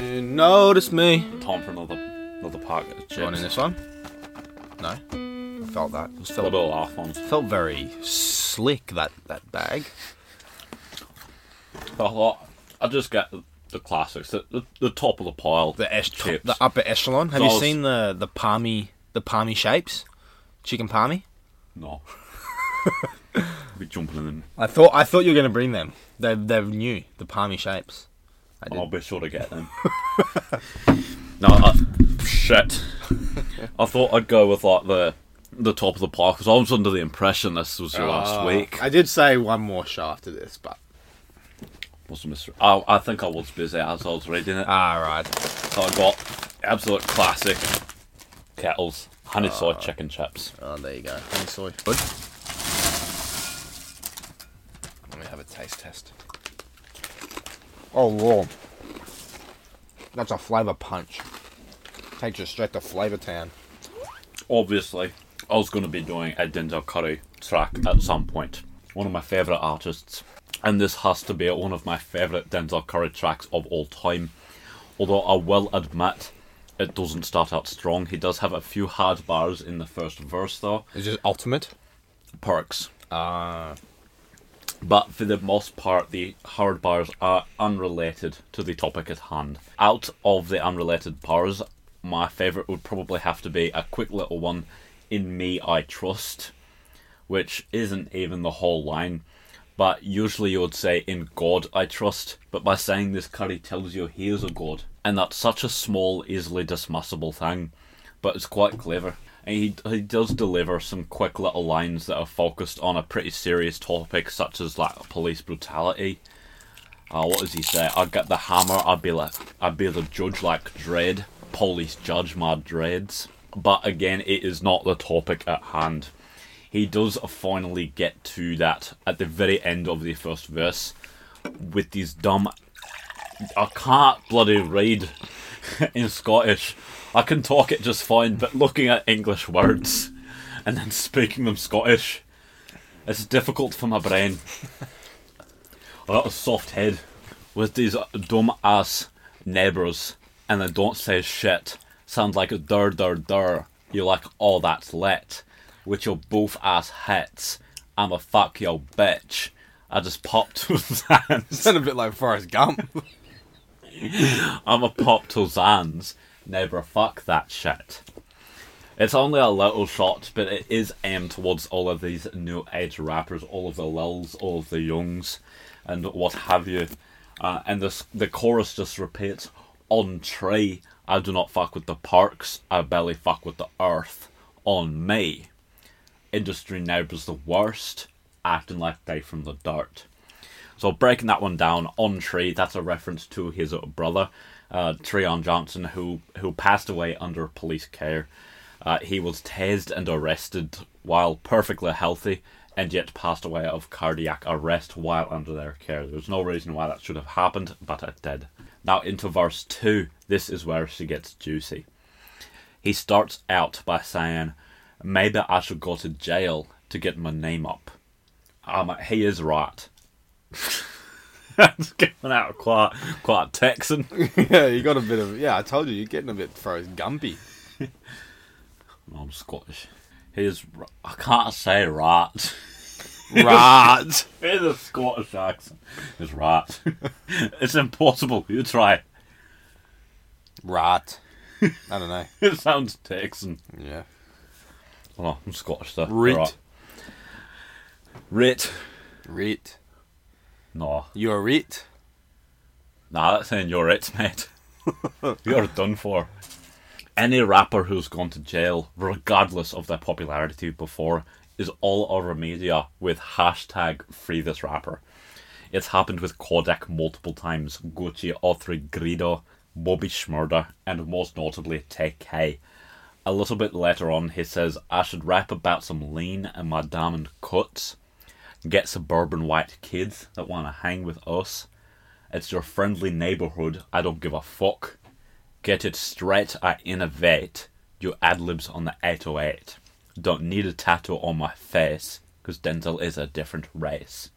You notice me. Time for another pocket of chips. One in this one? No. I felt that. It felt a little off one. Felt very slick, that bag. I just get the classics, the top of the pile, the chips, the upper echelon. Have you seen the palmy shapes, chicken palmy? No. I'll be jumping in them. I thought you were going to bring them. They're new, the palmy shapes. I'll be sure to get them. No, shit. I thought I'd go with like the top of the pile because I was under the impression this was your last week. I did say one more shot after this, but. I think I was busy as I was reading it. Alright. So I got absolute classic Kettles, honey soy chicken chips. Oh, there you go. Honey soy. Good. Let me have a taste test. Oh, Lord. That's a flavour punch. Takes you straight to Flavour Town. Obviously, I was going to be doing a Denzel Curry track at some point. One of my favourite artists. And this has to be one of my favourite Denzel Curry tracks of all time. Although I will admit, it doesn't start out strong. He does have a few hard bars in the first verse, though. Is it ultimate? Perks. But for the most part, the hard bars are unrelated to the topic at hand. Out of the unrelated bars, my favourite would probably have to be a quick little one, In Me I Trust, which isn't even the whole line. But usually you would say, in God I trust. But by saying this, Curry tells you he is a god. And that's such a small, easily dismissible thing. But it's quite clever. And he does deliver some quick little lines that are focused on a pretty serious topic, such as like police brutality. What does he say? I'd get the hammer, I'd be the judge like Dredd. Police judge my dreads. But again, it is not the topic at hand. He does finally get to that at the very end of the first verse with these dumb... I can't bloody read in Scottish. I can talk it just fine, but looking at English words and then speaking them Scottish, it's difficult for my brain. I got a soft head with these dumb-ass neighbours and they don't say shit. Sounds like a dur. You're like, oh, that's lit. With your both ass hats, I'm a fuck yo bitch. I just popped to Zans. It sounded a bit like Forrest Gump. I'm a pop to Zans. Never fuck that shit. It's only a little shot, but it is aimed towards all of these new age rappers, all of the lils, all of the youngs, and what have you. And the chorus just repeats, on tree, I do not fuck with the parks, I barely fuck with the earth. On me. Industry neighbours the worst, acting like they from the dirt. So breaking that one down, on Tree, that's a reference to his brother, Treon Johnson, who passed away under police care. He was tased and arrested while perfectly healthy, and yet passed away of cardiac arrest while under their care. There's no reason why that should have happened, but it did. Now into verse 2, this is where she gets juicy. He starts out by saying, maybe I should go to jail to get my name up. He is right. That's coming out quite Texan. Yeah, you got a bit of... Yeah, I told you, you're getting a bit Forrest Gumpy. No, I'm Scottish. He is... I can't say right. Right. He's a Scottish accent. He's right. It's impossible. You try. Right. I don't know. It sounds Texan. Yeah. Oh, no, I'm Scottish, though. Right. No. You're right. Nah, that's saying you're it, mate. You're done for. Any rapper who's gone to jail, regardless of their popularity before, is all over media with hashtag free this rapper. It's happened with Kodak multiple times, Gucci, O3 Greedo, Bobby Shmurda, and most notably TK. A little bit later on, he says, I should rap about some lean and my diamond cuts. Get suburban white kids that want to hang with us. It's your friendly neighbourhood, I don't give a fuck. Get it straight, I innovate. Your ad-libs on the 808. Don't need a tattoo on my face, because Denzel is a different race.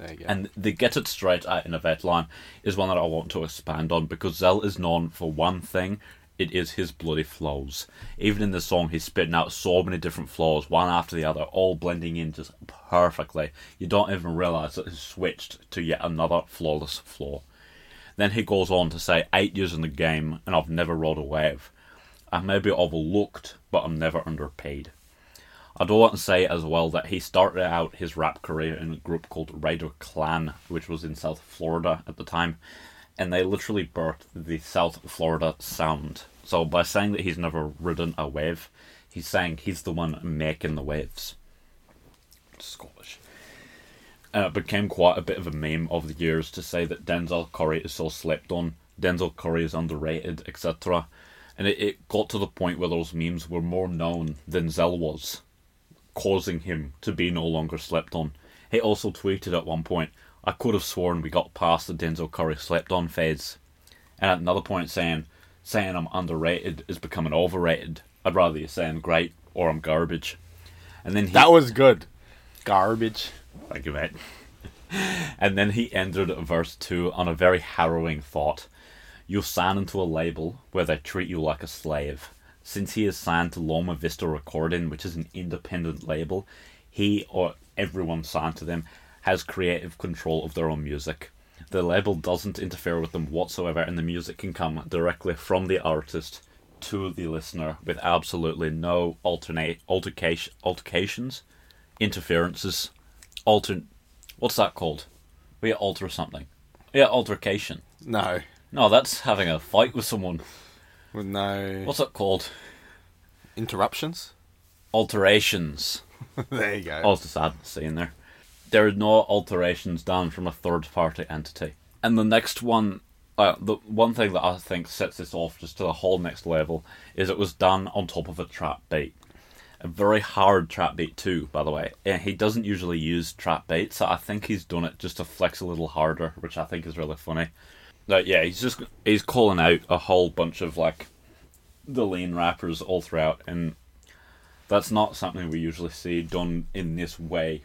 There you go. And the get it straight at Innovate line is one that I want to expand on, because Zell is known for one thing. It is his bloody flows. Even in the song, he's spitting out so many different flows, one after the other, all blending in just perfectly. You don't even realise that he's switched to yet another flawless flow. Then he goes on to say, 8 years in the game, and I've never rode a wave. I may be overlooked, but I'm never underpaid. I do want to say as well that he started out his rap career in a group called Raider Clan, which was in South Florida at the time, and they literally birthed the South Florida sound. So by saying that he's never ridden a wave, he's saying he's the one making the waves. Scottish. And it became quite a bit of a meme over the years to say that Denzel Curry is so slept on, Denzel Curry is underrated, etc. And it got to the point where those memes were more known than Zell was, causing him to be no longer slept on. He also tweeted at one point, I could have sworn we got past the Denzel Curry slept on phase. And at another point saying I'm underrated is becoming overrated. I'd rather you say I'm great or I'm garbage. And then that was good. Garbage. Thank you, mate. And then he ended verse 2 on a very harrowing thought. You'll sign into a label where they treat you like a slave. Since he is signed to Loma Vista Recording, which is an independent label, he or everyone signed to them has creative control of their own music. The label doesn't interfere with them whatsoever, and the music can come directly from the artist to the listener with absolutely no altercations, interferences, what's that called? We alter something. Yeah, altercation. No. No, that's having a fight with someone. Well, no. What's it called? Interruptions? Alterations. There you go. I was just adding a scene there. There are no alterations done from a third-party entity. And the next one, the one thing that I think sets this off just to the whole next level is it was done on top of a trap beat. A very hard trap beat too, by the way. And he doesn't usually use trap beats, so I think he's done it just to flex a little harder, which I think is really funny. But yeah, he's calling out a whole bunch of like the lean rappers all throughout, and that's not something we usually see done in this way.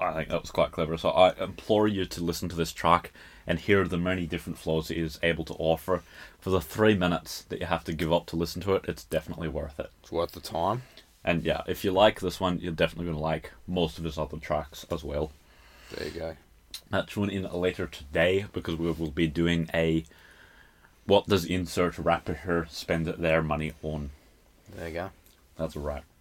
I think that was quite clever. So I implore you to listen to this track and hear the many different flows it is able to offer. For the 3 minutes that you have to give up to listen to it, it's definitely worth it. It's worth the time. And yeah, if you like this one, you're definitely going to like most of his other tracks as well. There you go. Now tune in later today because we will be doing a what does insert rapper here spend their money on. There you go. That's a wrap.